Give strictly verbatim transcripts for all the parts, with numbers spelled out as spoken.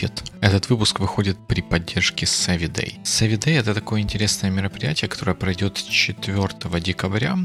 Привет! Этот выпуск выходит при поддержке Savvy Day. Savvy Day — это такое интересное мероприятие, которое пройдет четвёртого декабря.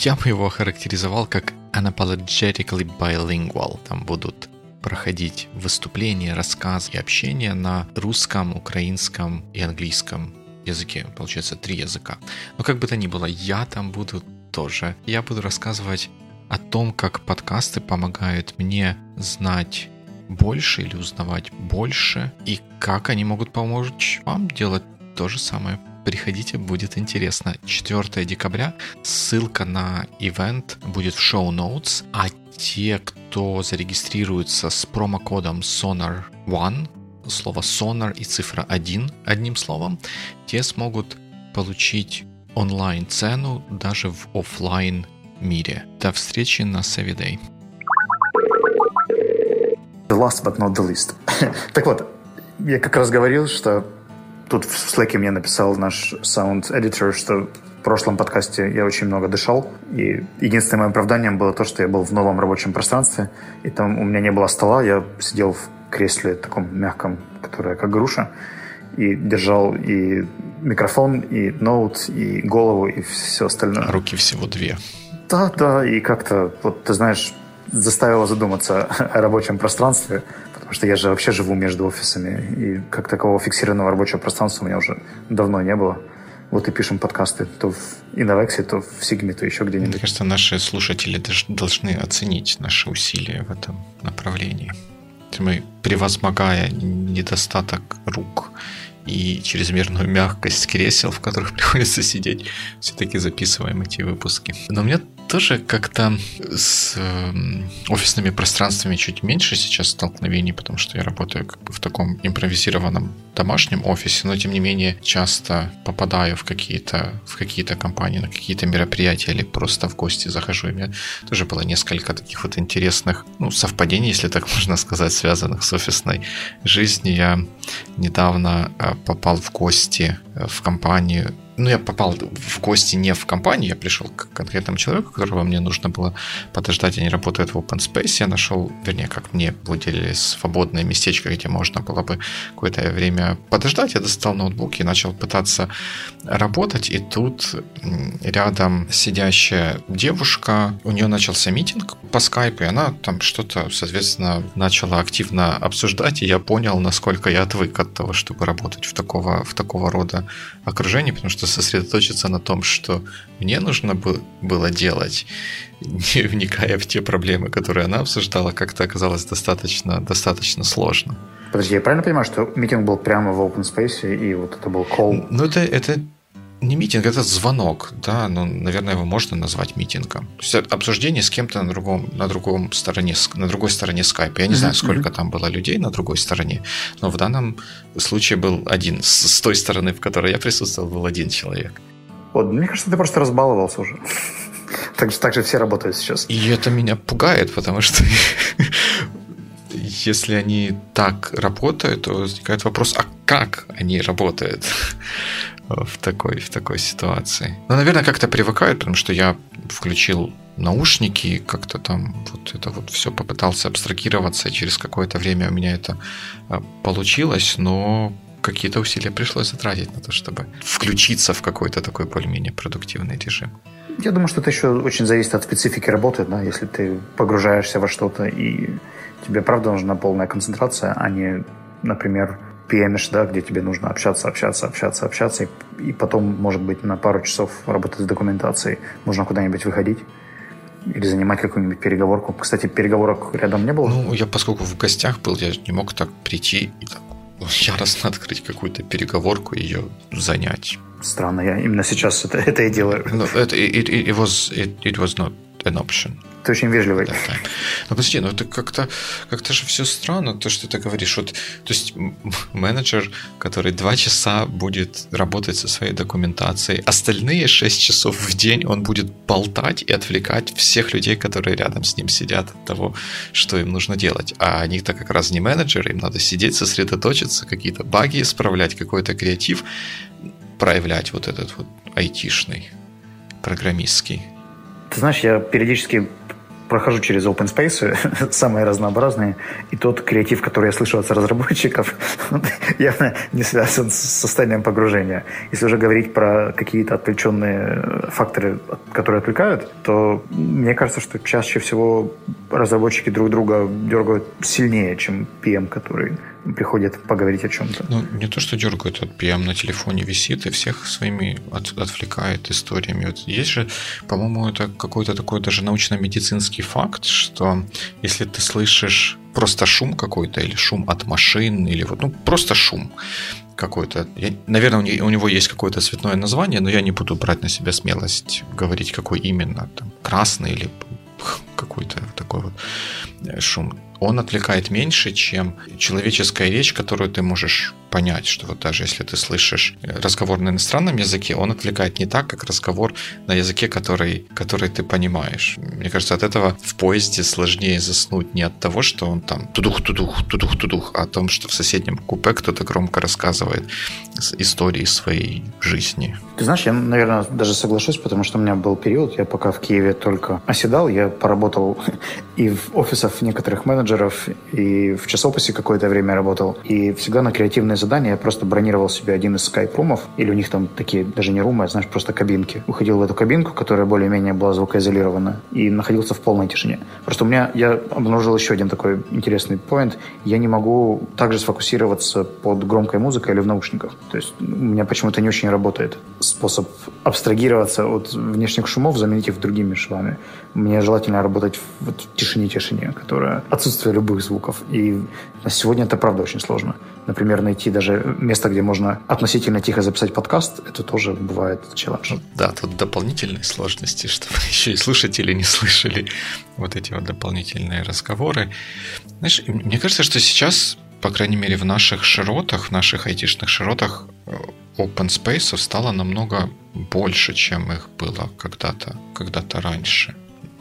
Я бы его охарактеризовал как unapologetically bilingual. Там будут проходить выступления, рассказы и общение на русском, украинском и английском языке. Получается, три языка. Но как бы то ни было, я там буду тоже. Я буду рассказывать о том, как подкасты помогают мне знать больше или узнавать больше, и как они могут помочь вам делать то же самое. Приходите, будет интересно. четвёртого декабря. Ссылка на ивент будет в шоу-ноутс, а те, кто зарегистрируется с промокодом Сонар один, слово Sonar и цифра один, одним словом, те смогут получить онлайн цену даже в офлайн мире. До встречи на Savvy Day. The last but not the least. Так вот, я как раз говорил, что тут в Slack'е мне написал наш саунд-эдитор, что в прошлом подкасте я очень много дышал, и единственным моим оправданием было то, что я был в новом рабочем пространстве, и там у меня не было стола, я сидел в кресле таком мягком, которое как груша, и держал и микрофон, и ноут, и голову, и все остальное. Руки всего две. Да, да, и как-то, вот ты знаешь, заставило задуматься о рабочем пространстве, потому что я же вообще живу между офисами, и как такового фиксированного рабочего пространства у меня уже давно не было. Вот и пишем подкасты то в Inovex, то в Sigma, то еще где-нибудь. Мне кажется, наши слушатели должны оценить наши усилия в этом направлении. Мы, превозмогая недостаток рук и чрезмерную мягкость кресел, в которых приходится сидеть, все-таки записываем эти выпуски. Но у меня тоже как-то с офисными пространствами чуть меньше сейчас столкновений, потому что я работаю как бы в таком импровизированном домашнем офисе, но тем не менее часто попадаю в какие-то, в какие-то компании, на какие-то мероприятия или просто в гости захожу. И у меня тоже было несколько таких вот интересных, ну, совпадений, если так можно сказать, связанных с офисной жизнью. Я недавно попал в гости в компанию. Ну, я попал в гости не в компанию, я пришел к конкретному человеку, которого мне нужно было подождать, они работают в Open Space, я нашел, вернее, как мне выделили свободное местечко, где можно было бы какое-то время подождать, я достал ноутбук и начал пытаться работать, и тут рядом сидящая девушка, у нее начался митинг по скайпу, и она там что-то, соответственно, начала активно обсуждать, и я понял, насколько я отвык от того, чтобы работать в такого, в такого рода окружении, потому что сосредоточиться на том, что мне нужно было делать, не вникая в те проблемы, которые она обсуждала, как-то оказалось достаточно, достаточно сложно. Подожди, я правильно понимаю, что митинг был прямо в Open Space, и вот это был колл? Ну, это, это не митинг, это звонок, да, ну, наверное, его можно назвать митингом. То есть обсуждение с кем-то на другом, на другом стороне, на другой стороне скайпа. Я не знаю, сколько там было людей на другой стороне, но в данном случае был один, с, с той стороны, в которой я присутствовал, был один человек. Вот, мне кажется, ты просто разбаловался уже. Так же, так же все работают сейчас. И это меня пугает, потому что если они так работают, то возникает вопрос, а как они работают в такой, в такой ситуации? Ну, наверное, как-то привыкают, потому что я включил наушники, и как-то там вот это вот все попытался абстрагироваться, и через какое-то время у меня это получилось, но какие-то усилия пришлось затратить на то, чтобы включиться в какой-то такой более-менее продуктивный режим. Я думаю, что это еще очень зависит от специфики работы, да, если ты погружаешься во что-то, и тебе, правда, нужна полная концентрация, а не, например, пи эм-ишь, да, где тебе нужно общаться, общаться, общаться, общаться, и, и потом, может быть, на пару часов работать с документацией, нужно куда-нибудь выходить или занимать какую-нибудь переговорку. Кстати, переговорок рядом не было? Ну, я, поскольку в гостях был, я не мог так прийти и так яростно открыть какую-то переговорку и ее занять. Странно, я именно сейчас это, это и делаю. No, it, it, it, was, it, it was not an option. Ты очень вежливый. Да, да. Ну, подожди, ну это как-то, как-то же все странно, то, что ты говоришь. Вот, то есть менеджер, который два часа будет работать со своей документацией, остальные шесть часов в день он будет болтать и отвлекать всех людей, которые рядом с ним сидят, от того, что им нужно делать. А они-то как раз не менеджеры, им надо сидеть, сосредоточиться, какие-то баги исправлять, какой-то креатив проявлять, вот этот вот айтишный, программистский. Ты знаешь, я периодически прохожу через open space, самые разнообразные, и тот креатив, который я слышу от разработчиков, явно не связан с состоянием погружения. Если уже говорить про какие-то отвлеченные факторы, которые отвлекают, то мне кажется, что чаще всего разработчики друг друга дергают сильнее, чем пи эм, который приходит поговорить о чем-то. Ну, не то, что дергают, а пи эм на телефоне висит и всех своими от, отвлекает историями. Вот есть же, по-моему, это какой-то такой даже научно-медицинский факт, что если ты слышишь просто шум какой-то, или шум от машин, или вот, ну, просто шум какой-то. Я, наверное, у него есть какое-то цветное название, но я не буду брать на себя смелость говорить, какой именно, там, красный или какой-то такой вот шум. Он отвлекает меньше, чем человеческая речь, которую ты можешь понять, что вот даже если ты слышишь разговор на иностранном языке, он отвлекает не так, как разговор на языке, который, который ты понимаешь. Мне кажется, от этого в поезде сложнее заснуть не от того, что он там тудух-тудух, тудух-тудух, а о том, что в соседнем купе кто-то громко рассказывает истории своей жизни. Ты знаешь, я, наверное, даже соглашусь, потому что у меня был период, я пока в Киеве только оседал, я поработал и в офисах некоторых менеджеров, и в Часописе какое-то время работал. И всегда на креативные задания я просто бронировал себе один из скайп-румов, или у них там такие даже не румы, а, знаешь, просто кабинки. Уходил в эту кабинку, которая более-менее была звукоизолирована, и находился в полной тишине. Просто у меня, я обнаружил еще один такой интересный поинт. Я не могу также сфокусироваться под громкой музыкой или в наушниках. То есть у меня почему-то не очень работает способ абстрагироваться от внешних шумов, заменить их другими шумами. Мне желательно работать в тишине-тишине, которая отсутствует любых звуков. И сегодня это правда очень сложно. Например, найти даже место, где можно относительно тихо записать подкаст, это тоже бывает челлендж. Да, тут дополнительные сложности, чтобы еще и слушатели не слышали вот эти вот дополнительные разговоры. Знаешь, мне кажется, что сейчас, по крайней мере, в наших широтах, в наших айтишных широтах open space стало намного больше, чем их было когда-то, когда-то раньше.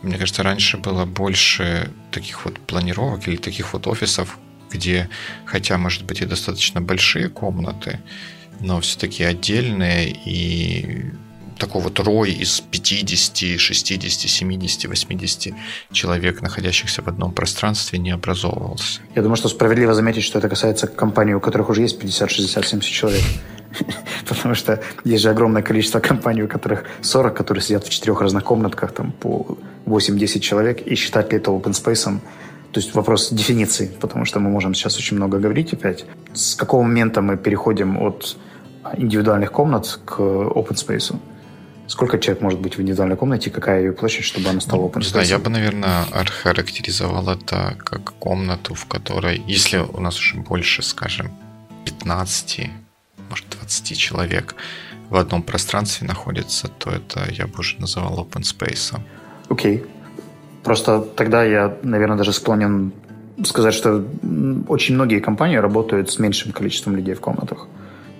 Мне кажется, раньше было больше таких вот планировок или таких вот офисов, где, хотя, может быть, и достаточно большие комнаты, но все-таки отдельные, и такой вот рой из пятьдесят, шестьдесят, семьдесят, восемьдесят человек, находящихся в одном пространстве, не образовывался. Я думаю, что справедливо заметить, что это касается компаний, у которых уже есть пятьдесят, шестьдесят, семьдесят человек. Потому что есть же огромное количество компаний, у которых сорок, которые сидят в четырех разных комнатках, там по восемь-десять человек, и считать ли это open space. То есть вопрос дефиниции, потому что мы можем сейчас очень много говорить опять. С какого момента мы переходим от индивидуальных комнат к open space? Сколько человек может быть в индивидуальной комнате, какая ее площадь, чтобы она стала open space? Не знаю, я бы, наверное, характеризовал это как комнату, в которой, если у нас уже больше, скажем, пятнадцать, может, двадцать человек в одном пространстве находится, то это я бы уже называл open space. Окей. Okay. Просто тогда я, наверное, даже склонен сказать, что очень многие компании работают с меньшим количеством людей в комнатах.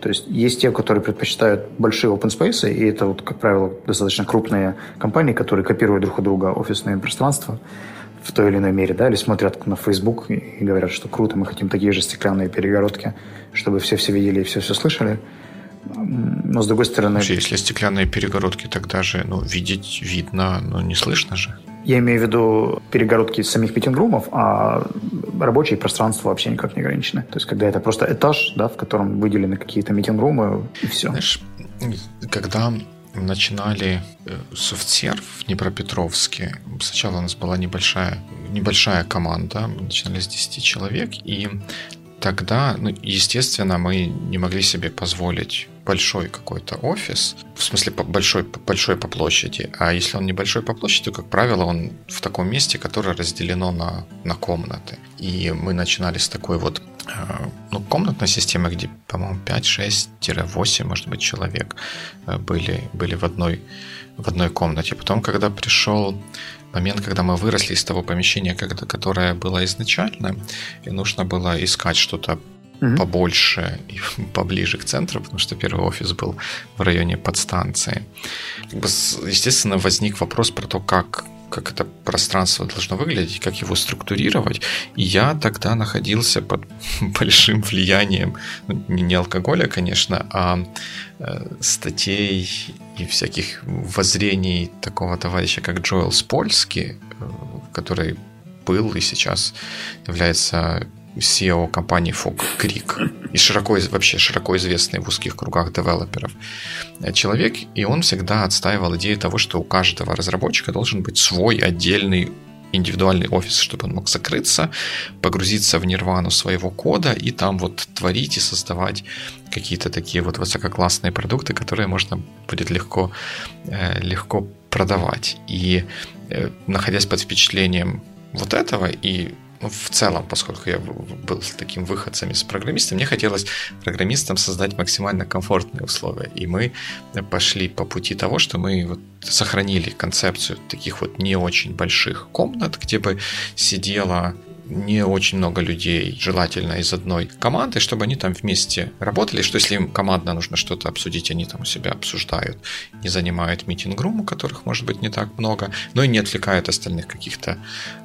То есть есть те, которые предпочитают большие open space, и это, вот, как правило, достаточно крупные компании, которые копируют друг у друга офисные пространства в той или иной мере, да, или смотрят на Facebook и говорят, что круто, мы хотим такие же стеклянные перегородки, чтобы все-все видели и все-все слышали. Но, с другой стороны... Вообще, если стеклянные перегородки, тогда же, ну, видеть видно, но не слышно же. Я имею в виду перегородки самих митинг-румов, а рабочие пространства вообще никак не ограничены. То есть, когда это просто этаж, да, в котором выделены какие-то митинг-румы, и все. Знаешь, когда начинали SoftServe в Днепропетровске, сначала у нас была небольшая, небольшая команда, мы начинали с десять человек, и тогда, ну, естественно, мы не могли себе позволить большой какой-то офис, в смысле большой, большой по площади, а если он небольшой по площади, то, как правило, он в таком месте, которое разделено на, на комнаты. И мы начинали с такой вот ну, комнатной системы, где, по-моему, пять, шесть, восемь, может быть, человек были, были в одной, в одной комнате. Потом, когда пришел момент, когда мы выросли из того помещения, которое было изначально, и нужно было искать что-то mm-hmm. побольше и поближе к центру, потому что первый офис был в районе подстанции. Естественно, возник вопрос про то, как как это пространство должно выглядеть, как его структурировать. И я тогда находился под большим влиянием, ну, не алкоголя, конечно, а статей и всяких воззрений такого товарища, как Джоэл Спольски, который был и сейчас является си и о компании Fog Creek и широко, вообще широко известный в узких кругах девелоперов человек, и он всегда отстаивал идею того, что у каждого разработчика должен быть свой отдельный индивидуальный офис, чтобы он мог закрыться, погрузиться в нирвану своего кода и там вот творить и создавать какие-то такие вот высококлассные продукты, которые можно будет легко, легко продавать. И находясь под впечатлением вот этого и в целом, поскольку я был таким выходцем из программиста, мне хотелось программистам создать максимально комфортные условия. И мы пошли по пути того, что мы вот сохранили концепцию таких вот не очень больших комнат, где бы сидело не очень много людей, желательно из одной команды, чтобы они там вместе работали, что если им командно нужно что-то обсудить, они там у себя обсуждают, не занимают митинг-рум, у которых может быть не так много, но и не отвлекают остальных каких-то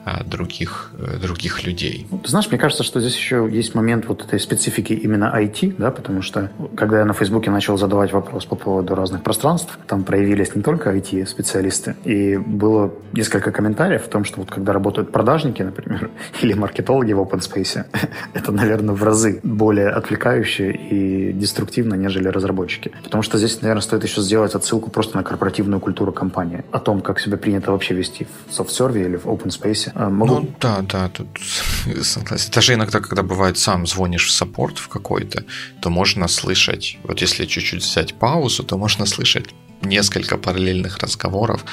а, других, других людей. Ты знаешь, мне кажется, что здесь еще есть момент вот этой специфики именно ай ти, да, потому что когда я на Фейсбуке начал задавать вопрос по поводу разных пространств, там проявились не только ай ти-специалисты, и было несколько комментариев о том, что вот когда работают продажники, например, или маркетологи в open space, это, наверное, в разы более отвлекающе и деструктивно, нежели разработчики. Потому что здесь, наверное, стоит еще сделать отсылку просто на корпоративную культуру компании, о том, как себя принято вообще вести в SoftServe или в open space. А могу... Ну да, да, тут согласен. Даже иногда, когда бывает, сам звонишь в саппорт в какой-то, то можно слышать, вот если чуть-чуть взять паузу, то можно слышать несколько параллельных разговоров,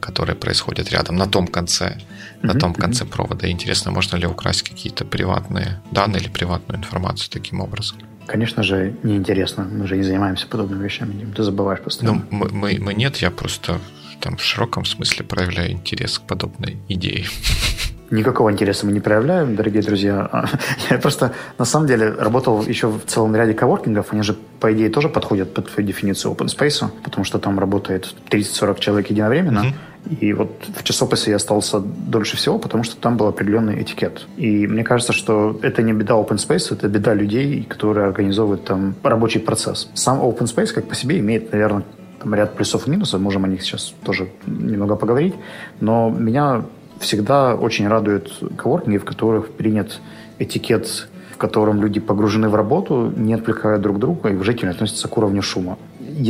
которые происходят рядом на том конце, mm-hmm. на том конце mm-hmm. провода. Интересно, можно ли украсть какие-то приватные данные или приватную информацию таким образом? Конечно же, неинтересно. Мы же не занимаемся подобными вещами. Ты забываешь постоянно. Ну, мы, мы, мы нет, я просто там, в широком смысле проявляю интерес к подобной идее. Никакого интереса мы не проявляем, дорогие друзья. Я просто, на самом деле, работал еще в целом ряде коворкингов. Они же, по идее, тоже подходят под дефиницию open space, потому что там работает тридцать-сорок человек единовременно. Mm-hmm. И вот в Часописе я остался дольше всего, потому что там был определенный этикет. И мне кажется, что это не беда open space, это беда людей, которые организовывают там рабочий процесс. Сам open space, как по себе, имеет, наверное, там ряд плюсов и минусов. Можем о них сейчас тоже немного поговорить. Но меня... всегда очень радуют коворкинги, в которых принят этикет, в котором люди погружены в работу, не отвлекают друг друга и уважительно относятся к уровню шума.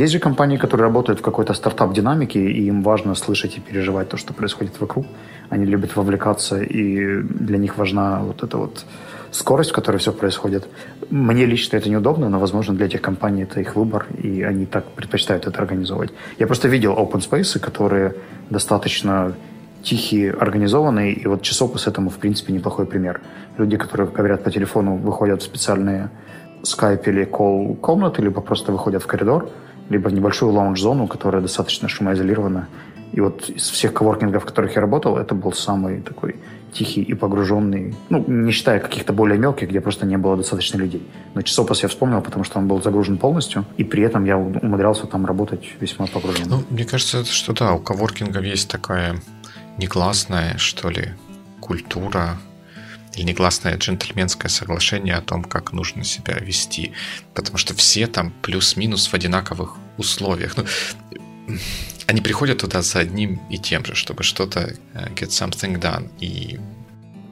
Есть же компании, которые работают в какой-то стартап-динамике, и им важно слышать и переживать то, что происходит вокруг. Они любят вовлекаться, и для них важна вот эта вот скорость, в которой все происходит. Мне лично это неудобно, но, возможно, для этих компаний это их выбор, и они так предпочитают это организовывать. Я просто видел open space, которые достаточно... тихие, организованные, и вот Часопис этому, в принципе, неплохой пример. Люди, которые говорят по телефону, выходят в специальные скайп или колл-комнаты, либо просто выходят в коридор, либо в небольшую лаунж-зону, которая достаточно шумоизолирована. И вот из всех коворкингов, в которых я работал, это был самый такой тихий и погруженный, ну, не считая каких-то более мелких, где просто не было достаточно людей. Но Часопис я вспомнил, потому что он был загружен полностью, и при этом я умудрялся там работать весьма погруженно. Ну, мне кажется, что да, у коворкингов есть такая... негласная, что ли, культура или негласное джентльменское соглашение о том, как нужно себя вести. Потому что все там плюс-минус в одинаковых условиях. Ну, они приходят туда за одним и тем же, чтобы что-то get something done. И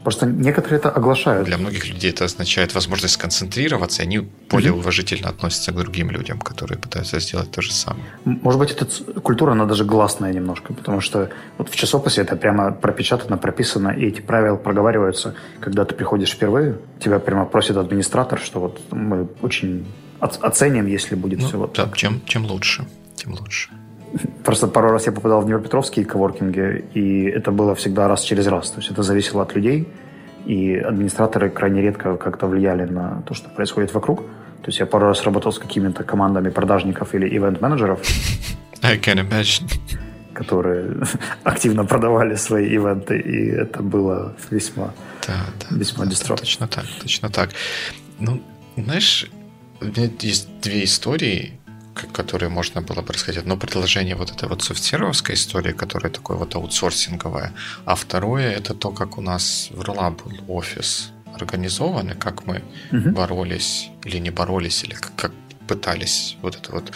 просто некоторые это оглашают. Для многих людей это означает возможность сконцентрироваться, и они более mm-hmm. уважительно относятся к другим людям, которые пытаются сделать то же самое. Может быть, эта культура, она даже гласная немножко, потому что вот в Часописе это прямо пропечатано, прописано, и эти правила проговариваются. Когда ты приходишь впервые, тебя прямо просит администратор, что вот мы очень оценим, если будет ну, все вот да, так. Чем, чем лучше, тем лучше. Просто пару раз я попадал в днепропетровские коворкинги, и это было всегда раз через раз. То есть это зависело от людей, и администраторы крайне редко как-то влияли на то, что происходит вокруг. То есть я пару раз работал с какими-то командами продажников или ивент-менеджеров, которые активно продавали свои ивенты, и это было весьма, да, да, весьма да, деструктивно. Точно так, точно так. Ну, знаешь, у меня есть две истории, которые можно было бы рассказать. Одно предложение вот этой вот софтсервовской истории, которая такой вот аутсорсинговая, а второе это то, как у нас в РЛАБ был офис организован, и как мы угу. боролись или не боролись, или как, как пытались вот эту вот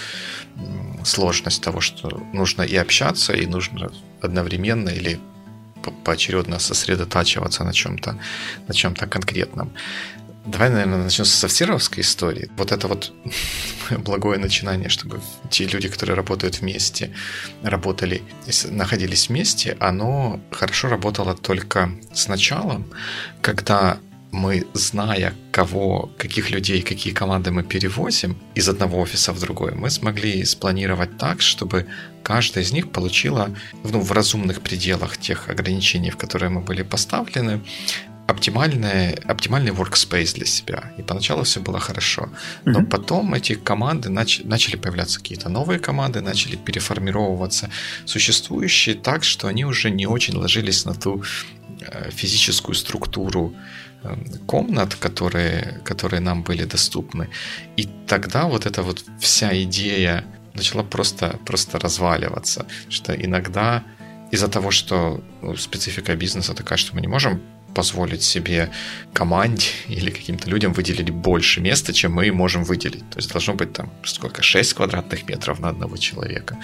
сложность того, что нужно и общаться, и нужно одновременно или поочередно сосредотачиваться на чем-то, на чем-то конкретном. Давай, наверное, начнем с софтсервовской истории. Вот это вот благое начинание, чтобы те люди, которые работают вместе, работали, находились вместе, оно хорошо работало только с началом, когда мы, зная, кого, каких людей, какие команды мы перевозим из одного офиса в другой, мы смогли спланировать так, чтобы каждая из них получила, ну, в разумных пределах тех ограничений, в которые мы были поставлены, оптимальный, оптимальный workspace для себя. И поначалу все было хорошо. Но mm-hmm. потом эти команды, начали, начали появляться какие-то новые команды, начали переформировываться существующие так, что они уже не очень ложились на ту физическую структуру комнат, которые, которые нам были доступны. И тогда вот эта вот вся идея начала просто, просто разваливаться. Что иногда из-за того, что ну, специфика бизнеса такая, что мы не можем позволить себе команде или каким-то людям выделить больше места, чем мы можем выделить. То есть должно быть там сколько? шесть квадратных метров на одного человека.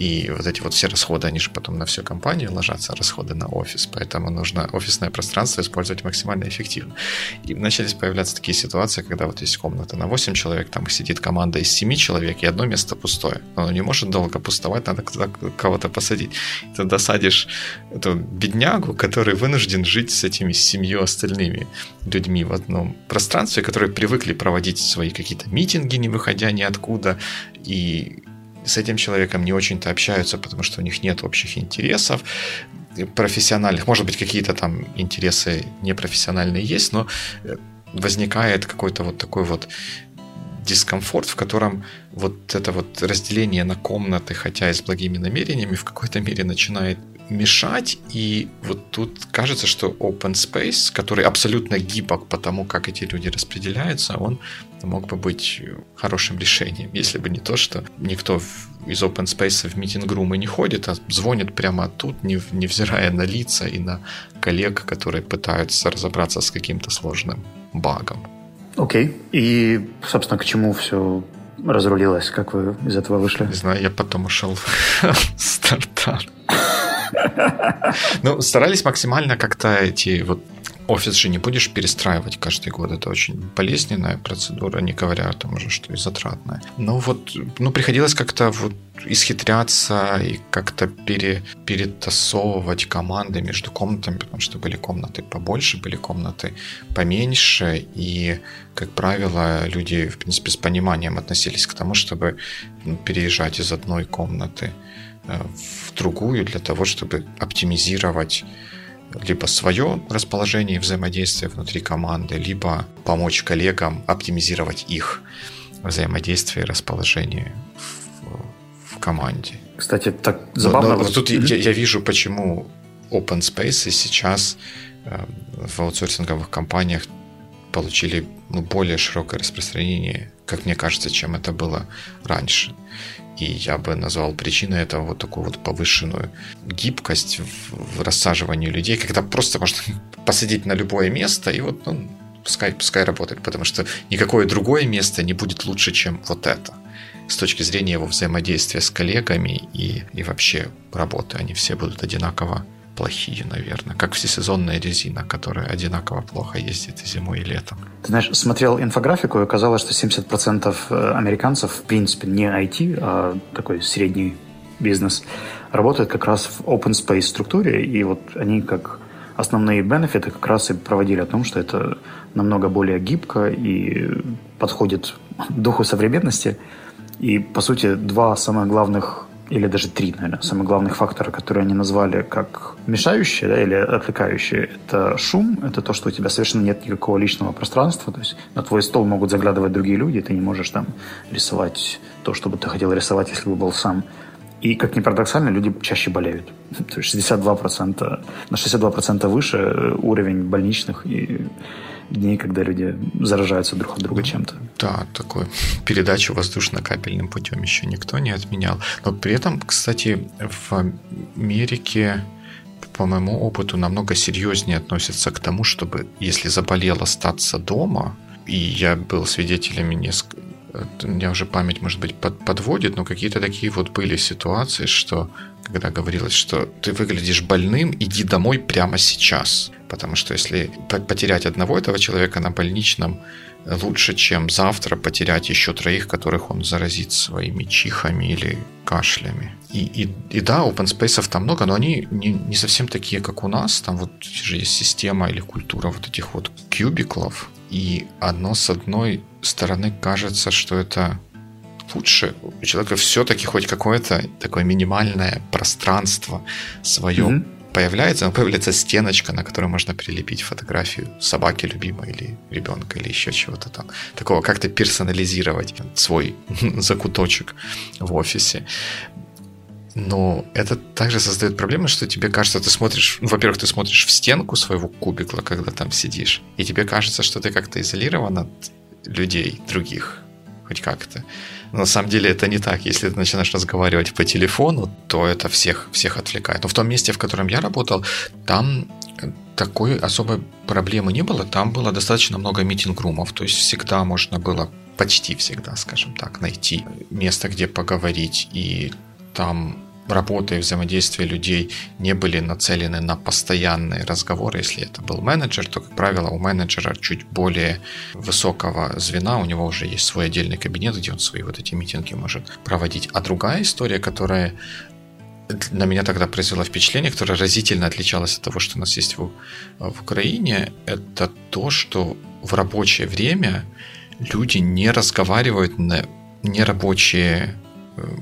И вот эти вот все расходы, они же потом на всю компанию ложатся, расходы на офис. Поэтому нужно офисное пространство использовать максимально эффективно. И начались появляться такие ситуации, когда вот есть комната на восемь человек, там сидит команда из семь человек, и одно место пустое. Оно не может долго пустовать, надо кого-то посадить. Ты досадишь эту беднягу, который вынужден жить с этим с семью остальными людьми в одном пространстве, которые привыкли проводить свои какие-то митинги, не выходя ниоткуда, и с этим человеком не очень-то общаются, потому что у них нет общих интересов профессиональных. Может быть, какие-то там интересы непрофессиональные есть, но возникает какой-то вот такой вот дискомфорт, в котором вот это вот разделение на комнаты, хотя и с благими намерениями, в какой-то мере начинает мешать, и вот тут кажется, что open space, который абсолютно гибок по тому, как эти люди распределяются, он мог бы быть хорошим решением, если бы не то, что никто из open space в митинг-румы не ходит, а звонит прямо тут, невзирая на лица и на коллег, которые пытаются разобраться с каким-то сложным багом. Окей. Okay. И, собственно, к чему все разрулилось? Как вы из этого вышли? Не знаю, я потом ушел в стартап. Ну, старались максимально как-то эти вот... Офис же не будешь перестраивать каждый год. Это очень болезненная процедура, не говоря о том же, что и затратная. Но вот, ну, приходилось как-то вот исхитряться и как-то пере, перетасовывать команды между комнатами, потому что были комнаты побольше, были комнаты поменьше, и, как правило, люди, в принципе, с пониманием относились к тому, чтобы переезжать из одной комнаты в другую для того, чтобы оптимизировать либо свое расположение и взаимодействие внутри команды, либо помочь коллегам оптимизировать их взаимодействие и расположение в, в команде. Кстати, так забавно. Но, но, вот тут mm-hmm. я, я вижу, почему open space сейчас в аутсорсинговых компаниях получили, ну, более широкое распространение, как мне кажется, чем это было раньше. И я бы назвал причиной этого вот такую вот повышенную гибкость в, в рассаживании людей, когда просто можно посадить на любое место, и вот, ну, пускай, пускай работает, потому что никакое другое место не будет лучше, чем вот это, с точки зрения его взаимодействия с коллегами и, и вообще работы. Они все будут одинаково плохие, наверное, как всесезонная резина, которая одинаково плохо ездит и зимой, и летом. Ты знаешь, смотрел инфографику, и оказалось, что семьдесят процентов американцев, в принципе, не ай ти, а такой средний бизнес, работают как раз в open space структуре, и вот они как основные бенефиты как раз и проводили о том, что это намного более гибко и подходит духу современности, и, по сути, два самых главных или даже три, наверное, самых главных фактора, которые они назвали как мешающие, да, или отвлекающие, это шум, это то, что у тебя совершенно нет никакого личного пространства, то есть на твой стол могут заглядывать другие люди, ты не можешь там рисовать то, что бы ты хотел рисовать, если бы был сам. И, как ни парадоксально, люди чаще болеют. То есть шестьдесят два процента, на шестьдесят два процента выше уровень больничных и дней, когда люди заражаются друг от друга ну, чем-то. Да, такой передачу воздушно-капельным путем еще никто не отменял. Но при этом, кстати, в Америке, по моему опыту, намного серьезнее относятся к тому, чтобы, если заболел, остаться дома. И я был свидетелями нескольких, у меня уже память, может быть, под, подводит, но какие-то такие вот были ситуации, что когда говорилось, что ты выглядишь больным, иди домой прямо сейчас. Потому что если потерять одного этого человека на больничном, лучше, чем завтра потерять еще троих, которых он заразит своими чихами или кашлями. И, и, и да, open space'ов там много, но они не, не совсем такие, как у нас. Там вот же есть система или культура вот этих вот кубиклов. И оно, с одной стороны, кажется, что это лучше. У человека все-таки хоть какое-то такое минимальное пространство свое mm-hmm. появляется. Но появляется стеночка, на которую можно прилепить фотографию собаки любимой или ребенка, или еще чего-то там. Такого как-то персонализировать свой закуточек в офисе. Но это также создает проблему, что тебе кажется, ты смотришь... Ну, во-первых, ты смотришь в стенку своего кубикла, когда там сидишь, и тебе кажется, что ты как-то изолирован от людей других. Хоть как-то. Но на самом деле это не так. Если ты начинаешь разговаривать по телефону, то это всех, всех отвлекает. Но в том месте, в котором я работал, там такой особой проблемы не было. Там было достаточно много митинг-румов. То есть всегда можно было, почти всегда, скажем так, найти место, где поговорить, и... Там работа и взаимодействие людей не были нацелены на постоянные разговоры. Если это был менеджер, то, как правило, у менеджера чуть более высокого звена, у него уже есть свой отдельный кабинет, где он свои вот эти митинги может проводить. А другая история, которая на меня тогда произвела впечатление, которая разительно отличалась от того, что у нас есть в, в Украине, это то, что в рабочее время люди не разговаривают на нерабочие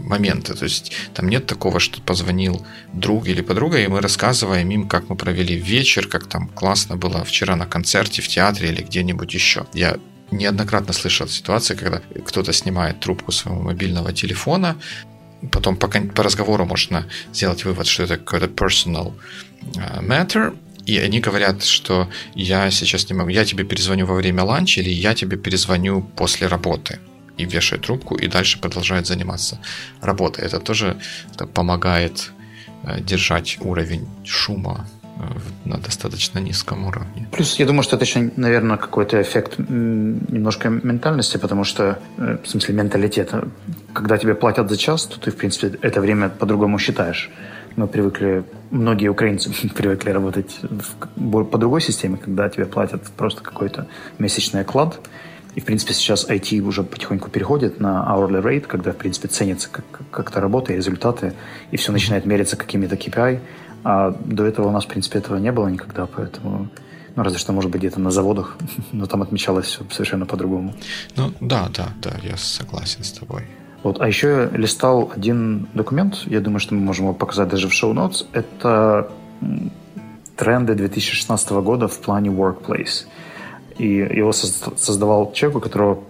моменты. То есть там нет такого, что позвонил друг или подруга, и мы рассказываем им, как мы провели вечер, как там классно было вчера на концерте, в театре или где-нибудь еще. Я неоднократно слышал ситуации, когда кто-то снимает трубку своего мобильного телефона, потом по, по разговору можно сделать вывод, что это какой-то personal matter, и они говорят, что я сейчас не могу, я тебе перезвоню во время ланча или я тебе перезвоню после работы. И вешает трубку, и дальше продолжает заниматься работой. Это тоже это помогает держать уровень шума на достаточно низком уровне. Плюс я думаю, что это еще, наверное, какой-то эффект немножко ментальности, потому что, в смысле, менталитета. Когда тебе платят за час, то ты, в принципе, это время по-другому считаешь. Мы привыкли, многие украинцы привыкли работать в, по другой системе, когда тебе платят просто какой-то месячный оклад. И, в принципе, сейчас ай ти уже потихоньку переходит на hourly rate, когда, в принципе, ценится как-то как работа и результаты, и все начинает мериться какими-то кей пи ай. А до этого у нас, в принципе, этого не было никогда, поэтому... Ну, разве что, может быть, где-то на заводах, но там отмечалось все совершенно по-другому. Ну, да, да, да, я согласен с тобой. Вот, а еще я листал один документ, я думаю, что мы можем его показать даже в шоу-нотс. Это тренды две тысячи шестнадцатого года в плане workplace. И его создавал человек, у которого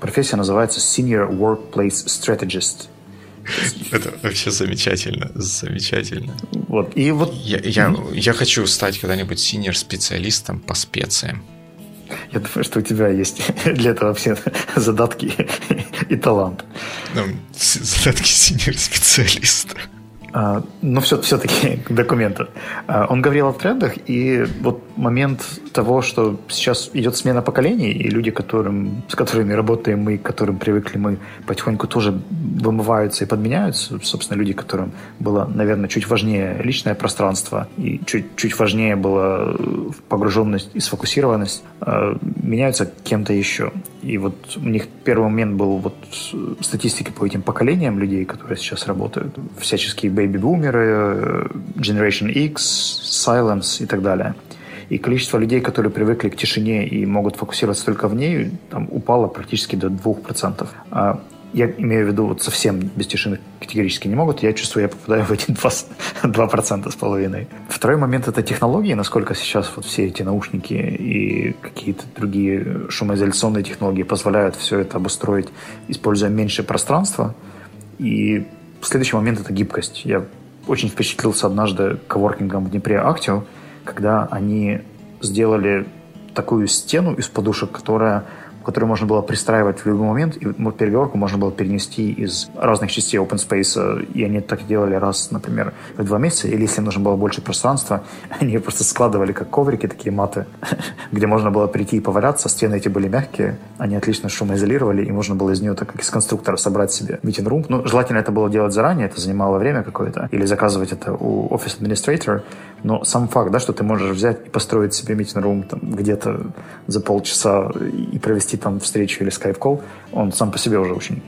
профессия называется Senior Workplace Strategist. Это вообще замечательно, замечательно. Вот. И вот... Я, я, я хочу стать когда-нибудь senior-специалистом по специям. Я думаю, что у тебя есть для этого все задатки и талант. Ну, задатки senior-специалиста. Но все-таки документы. Он говорил о трендах, и вот момент того, что сейчас идет смена поколений, и люди, которым, с которыми работаем мы, к которым привыкли мы, потихоньку тоже вымываются и подменяются. Собственно, люди, которым было, наверное, чуть важнее личное пространство, и чуть, чуть важнее была погруженность и сфокусированность, меняются кем-то еще. И вот у них первый момент был вот статистики по этим поколениям людей, которые сейчас работают. Всяческие бэйби-бумеры, Generation X, Silence и так далее. И количество людей, которые привыкли к тишине и могут фокусироваться только в ней, там, упало практически до двух процентов. А я имею в виду, вот совсем без тишины категорически не могут. Я чувствую, я попадаю в эти два процента с половиной. Второй момент – это технологии. Насколько сейчас вот все эти наушники и какие-то другие шумоизоляционные технологии позволяют все это обустроить, используя меньше пространства. И следующий момент – это гибкость. Я очень впечатлился однажды коворкингом в Днепре-Актио, когда они сделали такую стену из подушек, которая, которую можно было пристраивать в любой момент, и переговорку можно было перенести из разных частей open space, и они так делали раз, например, в два месяца, или если им нужно было больше пространства, они ее просто складывали как коврики, такие маты, где можно было прийти и поваляться, стены эти были мягкие, они отлично шумоизолировали, и можно было из нее, так как из конструктора, собрать себе митинг-рум. Ну, желательно это было делать заранее, это занимало время какое-то, или заказывать это у Office Administrator, но сам факт, да, что ты можешь взять и построить себе митинг-рум там, где-то за полчаса и провести там встречу или скайп-колл, он сам по себе уже очень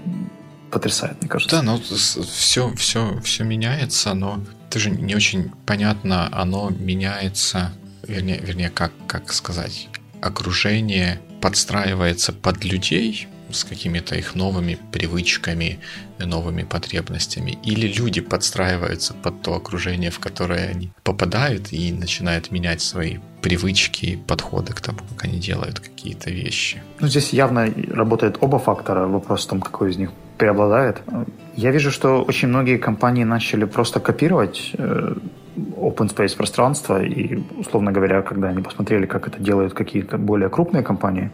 потрясает, мне кажется. Да, но все, все, все меняется, но ты же не очень понятно, оно меняется, вернее, вернее как, как сказать, окружение подстраивается под людей с какими-то их новыми привычками, новыми потребностями, или люди подстраиваются под то окружение, в которое они попадают, и начинают менять свои привычки и подходы к тому, как они делают какие-то вещи. Ну, здесь явно работают оба фактора. Вопрос в том, какой из них преобладает. Я вижу, что очень многие компании начали просто копировать open space пространство, и, условно говоря, когда они посмотрели, как это делают какие-то более крупные компании,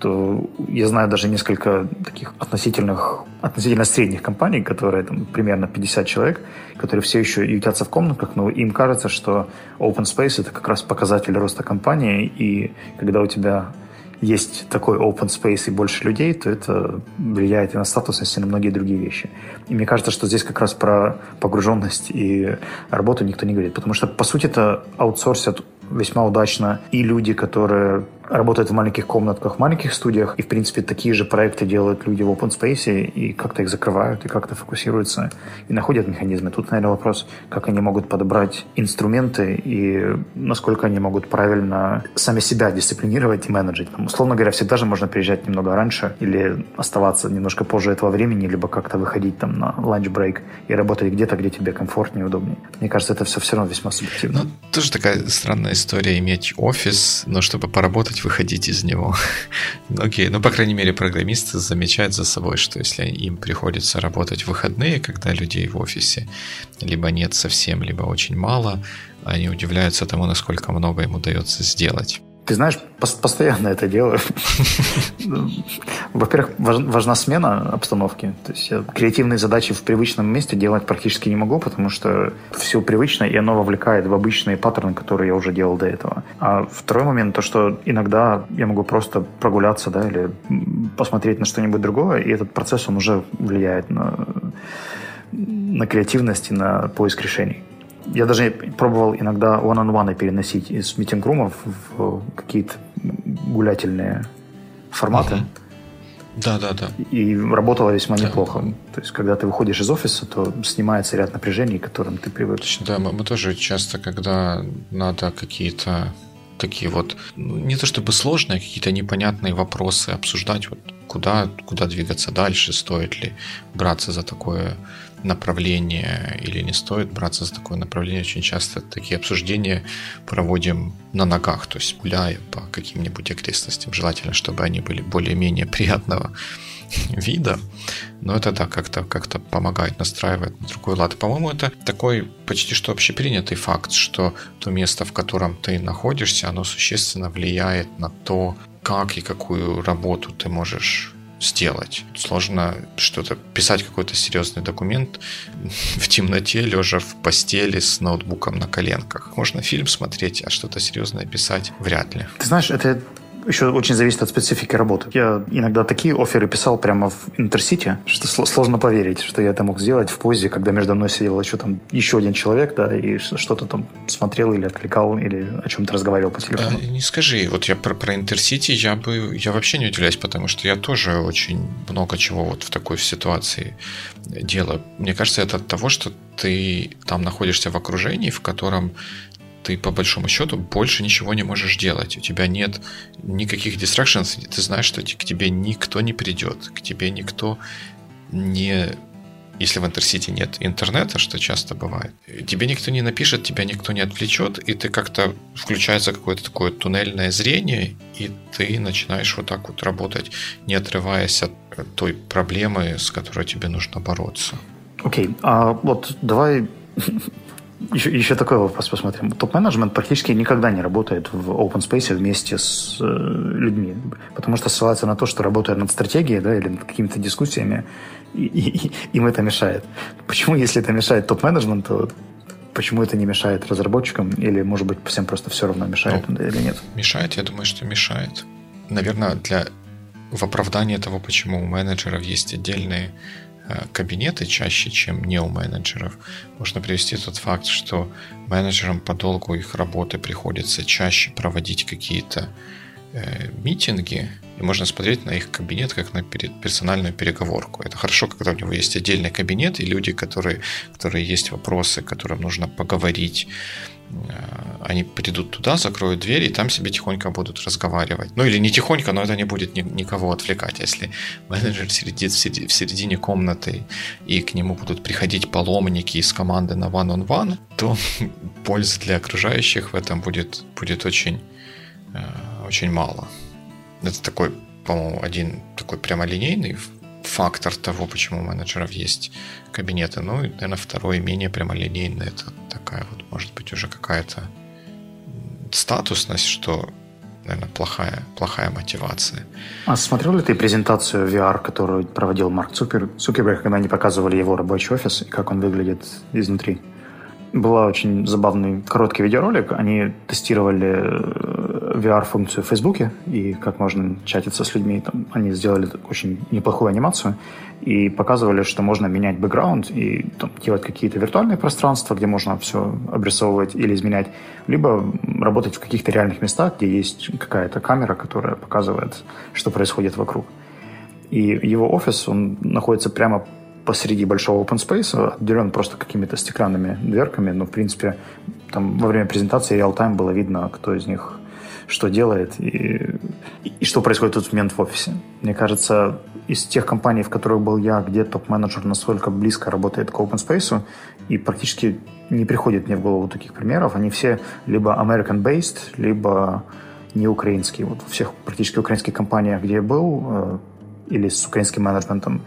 то я знаю даже несколько таких относительных, относительно средних компаний, которые там примерно пятьдесят человек, которые все еще ютятся в комнатках, но им кажется, что open space — это как раз показатель роста компании, и когда у тебя есть такой open space и больше людей, то это влияет и на статусность, и на многие другие вещи. И мне кажется, что здесь как раз про погруженность и работу никто не говорит, потому что, по сути, это аутсорсят весьма удачно и люди, которые работают в маленьких комнатках, в маленьких студиях, и, в принципе, такие же проекты делают люди в open space, и как-то их закрывают, и как-то фокусируются, и находят механизмы. Тут, наверное, вопрос, как они могут подобрать инструменты, и насколько они могут правильно сами себя дисциплинировать и менеджить. Там, условно говоря, всегда же можно приезжать немного раньше, или оставаться немножко позже этого времени, либо как-то выходить там на ланч-брейк и работать где-то, где тебе комфортнее, удобнее. Мне кажется, это все все равно весьма субъективно. Ну, тоже такая странная история иметь офис, но чтобы поработать, выходить из него. Окей, okay. Ну, по крайней мере, программисты замечают за собой, что если им приходится работать в выходные, когда людей в офисе либо нет совсем, либо очень мало, они удивляются тому, насколько много им удается сделать. Ты знаешь, постоянно это делаю. Во-первых, важна смена обстановки. То есть креативные задачи в привычном месте делать практически не могу, потому что все привычно, и оно вовлекает в обычные паттерны, которые я уже делал до этого. А второй момент, то что иногда я могу просто прогуляться, да, или посмотреть на что-нибудь другое, и этот процесс, он уже влияет на, на креативность и на поиск решений. Я даже пробовал иногда one-on-one переносить из митинг-румов в какие-то гулятельные форматы. Ага. Да, да, да. И работало весьма да. неплохо. То есть, когда ты выходишь из офиса, то снимается ряд напряжений, к которым ты привык. Точно, да, мы, мы тоже часто, когда надо какие-то такие вот, не то чтобы сложные, какие-то непонятные вопросы обсуждать, вот куда, куда двигаться дальше, стоит ли браться за такое направление или не стоит браться за такое направление. Очень часто такие обсуждения проводим на ногах, то есть гуляя по каким-нибудь окрестностям. Желательно, чтобы они были более-менее приятного вида. Но это, да, как-то, как-то помогает, настраивает на другой лад. По-моему, это такой почти что общепринятый факт, что то место, в котором ты находишься, оно существенно влияет на то, как и какую работу ты можешь сделать. Сложно что-то писать, какой-то серьезный документ в темноте, лежа в постели с ноутбуком на коленках. Можно фильм смотреть, а что-то серьезное писать вряд ли. Ты знаешь, это еще очень зависит от специфики работы. Я иногда такие офферы писал прямо в Интерсити, что сложно поверить, что я это мог сделать в позе, когда между мной сидел еще там еще один человек, да, и что-то там смотрел или откликал, или о чем-то разговаривал по телефону. Да, не скажи, вот я про, про Интерсити я бы я вообще не удивляюсь, потому что я тоже очень много чего вот в такой ситуации делаю. Мне кажется, это от того, что ты там находишься в окружении, в котором ты, по большому счету, больше ничего не можешь делать. У тебя нет никаких дистракшенс. Ты знаешь, что к тебе никто не придет. К тебе никто не... Если в Интерсити нет интернета, что часто бывает, тебе никто не напишет, тебя никто не отвлечет, и ты как-то включается какое-то такое туннельное зрение, и ты начинаешь вот так вот работать, не отрываясь от той проблемы, с которой тебе нужно бороться. Окей, okay. а вот давай... Еще, еще такой вопрос посмотрим. Топ-менеджмент практически никогда не работает в open space вместе с э, людьми, потому что ссылается на то, что работая над стратегией, да, или над какими-то дискуссиями, и, и, и, им это мешает. Почему, если это мешает топ-менеджменту, почему это не мешает разработчикам? Или, может быть, всем просто все равно мешает, ну, или нет? Мешает, я думаю, что мешает. Наверное, для... в оправдании того, почему у менеджеров есть отдельные кабинеты чаще, чем не у менеджеров, можно привести тот факт, что менеджерам по долгу их работы приходится чаще проводить какие-то э, митинги, и можно смотреть на их кабинет как на персональную переговорку. Это хорошо, когда у него есть отдельный кабинет, и люди, которые, которые есть вопросы, которым нужно поговорить, они придут туда, закроют дверь, и там себе тихонько будут разговаривать. Ну или не тихонько, но это не будет никого отвлекать. Если менеджер сидит в середине комнаты, и к нему будут приходить паломники из команды на one-on-one, то пользы для окружающих в этом будет, будет очень, очень мало. Это такой, по-моему, один такой прямолинейный фактор того, почему у менеджеров есть кабинеты. Ну и, наверное, второй, менее прямолинейный, это такая вот, может быть, уже какая-то статусность, что, наверное, плохая, плохая мотивация. А смотрел ли ты презентацию ви ар, которую проводил Марк Цукерберг, когда они показывали его рабочий офис и как он выглядит изнутри? Был очень забавный короткий видеоролик. Они тестировали ви ар-функцию в Фейсбуке и как можно чатиться с людьми. Там они сделали очень неплохую анимацию и показывали, что можно менять бэкграунд и там, делать какие-то виртуальные пространства, где можно все обрисовывать или изменять, либо работать в каких-то реальных местах, где есть какая-то камера, которая показывает, что происходит вокруг. И его офис, он находится прямо посреди большого open space, отделен просто какими-то стеклянными дверками, но, в принципе, там во время презентации реал-тайм было видно, кто из них что делает и, и что происходит в этот момент в офисе. Мне кажется, из тех компаний, в которых был я, где топ-менеджер настолько близко работает к open space, и практически не приходит мне в голову таких примеров, они все либо American-based, либо не украинские. Вот во всех практически украинских компаниях, где я был, или с украинским менеджментом,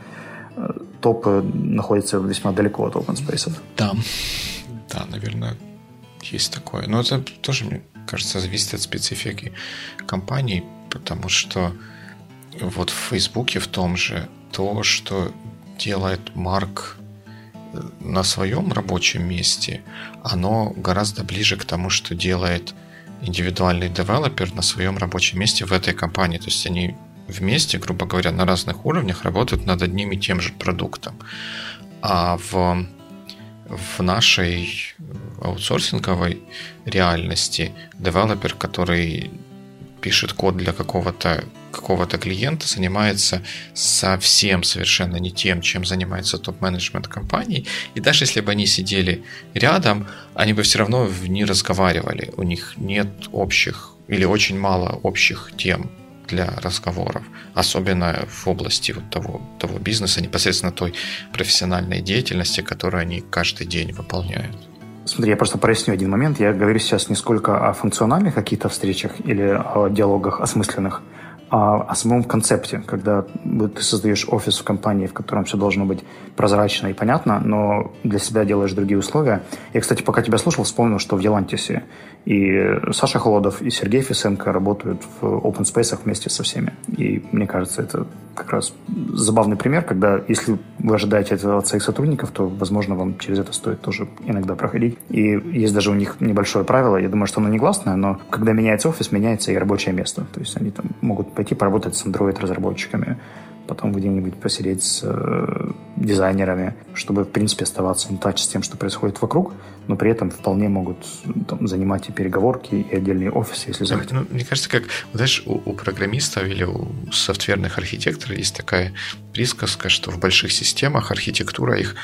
топ находится весьма далеко от open space. Да, да, наверное, есть такое. Но это тоже, мне кажется, зависит от специфики компаний, потому что вот в Фейсбуке в том же то, что делает Марк на своем рабочем месте, оно гораздо ближе к тому, что делает индивидуальный девелопер на своем рабочем месте в этой компании. То есть они вместе, грубо говоря, на разных уровнях работают над одним и тем же продуктом. А в, в нашей аутсорсинговой реальности девелопер, который пишет код для какого-то, какого-то клиента, занимается совсем совершенно не тем, чем занимается топ-менеджмент компании. И даже если бы они сидели рядом, они бы все равно не разговаривали. У них нет общих или очень мало общих тем для разговоров, особенно в области вот того, того бизнеса, непосредственно той профессиональной деятельности, которую они каждый день выполняют. Смотри, я просто проясню один момент. Я говорю сейчас не сколько о функциональных каких-то встречах или о диалогах осмысленных, а о самом концепте, когда ты создаешь офис в компании, в котором все должно быть прозрачно и понятно, но для себя делаешь другие условия. Я, кстати, пока тебя слушал, вспомнил, что в Ялантисе и Саша Холодов, и Сергей Фисенко работают в open space вместе со всеми. И мне кажется, это как раз забавный пример, когда если вы ожидаете этого от своих сотрудников, то, возможно, вам через это стоит тоже иногда проходить. И есть даже у них небольшое правило, я думаю, что оно негласное, но когда меняется офис, меняется и рабочее место. То есть они там могут пойти поработать с Android-разработчиками, потом где-нибудь посидеть с э, дизайнерами, чтобы, в принципе, оставаться в таче с тем, что происходит вокруг, но при этом вполне могут там занимать и переговорки, и отдельные офисы, если захотят. Ну, мне кажется, как, знаешь, у, у программистов или у софтверных архитекторов есть такая присказка, что в больших системах архитектура их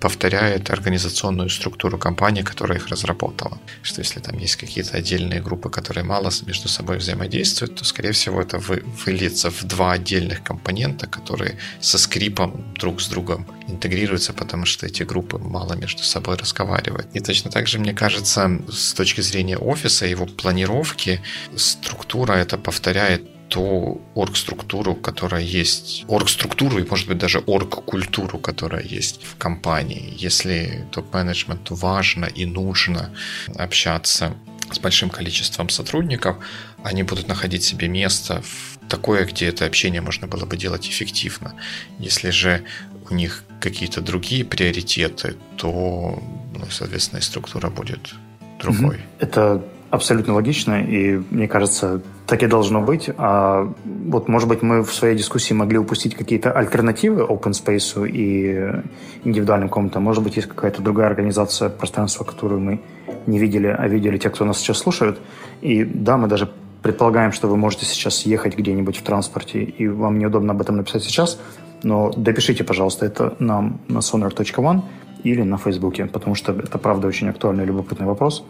повторяет организационную структуру компании, которая их разработала. Что если там есть какие-то отдельные группы, которые мало между собой взаимодействуют, то, скорее всего, это вы, выльется в два отдельных компонента, которые со скрипом друг с другом интегрируются, потому что эти группы мало между собой разговаривают. И точно так же, мне кажется, с точки зрения офиса, его планировки, структура это повторяет ту оргструктуру, которая есть, оргструктуру и, может быть, даже оргкультуру, которая есть в компании. Если топ-менеджменту важно и нужно общаться с большим количеством сотрудников, они будут находить себе место в такое, где это общение можно было бы делать эффективно. Если же у них какие-то другие приоритеты, то, ну, соответственно, и структура будет другой. Это абсолютно логично, и, мне кажется, так и должно быть. А вот, может быть, мы в своей дискуссии могли упустить какие-то альтернативы open space и индивидуальным комнатам. Может быть, есть какая-то другая организация пространства, которую мы не видели, а видели те, кто нас сейчас слушают. И да, мы даже предполагаем, что вы можете сейчас ехать где-нибудь в транспорте, и вам неудобно об этом написать сейчас, но допишите, пожалуйста, это нам на сонар точка уан или на Фейсбуке, потому что это, правда, очень актуальный и любопытный вопрос.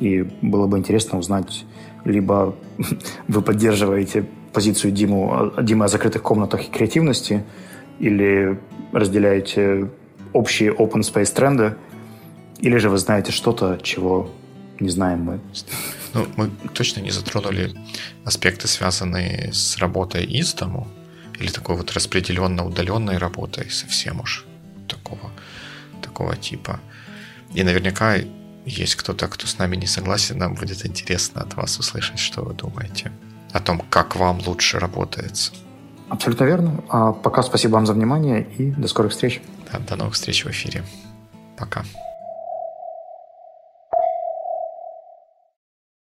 И было бы интересно узнать, либо вы поддерживаете позицию Диму, Димы о закрытых комнатах и креативности, или разделяете общие open space тренды, или же вы знаете что-то, чего не знаем мы. Ну, мы точно не затронули аспекты, связанные с работой из дому, или такой вот распределенно удаленной работой совсем уж такого, такого типа. И наверняка есть кто-то, кто с нами не согласен, нам будет интересно от вас услышать, что вы думаете о том, как вам лучше работается. Абсолютно верно. А пока спасибо вам за внимание и до скорых встреч. Да, до новых встреч в эфире. Пока.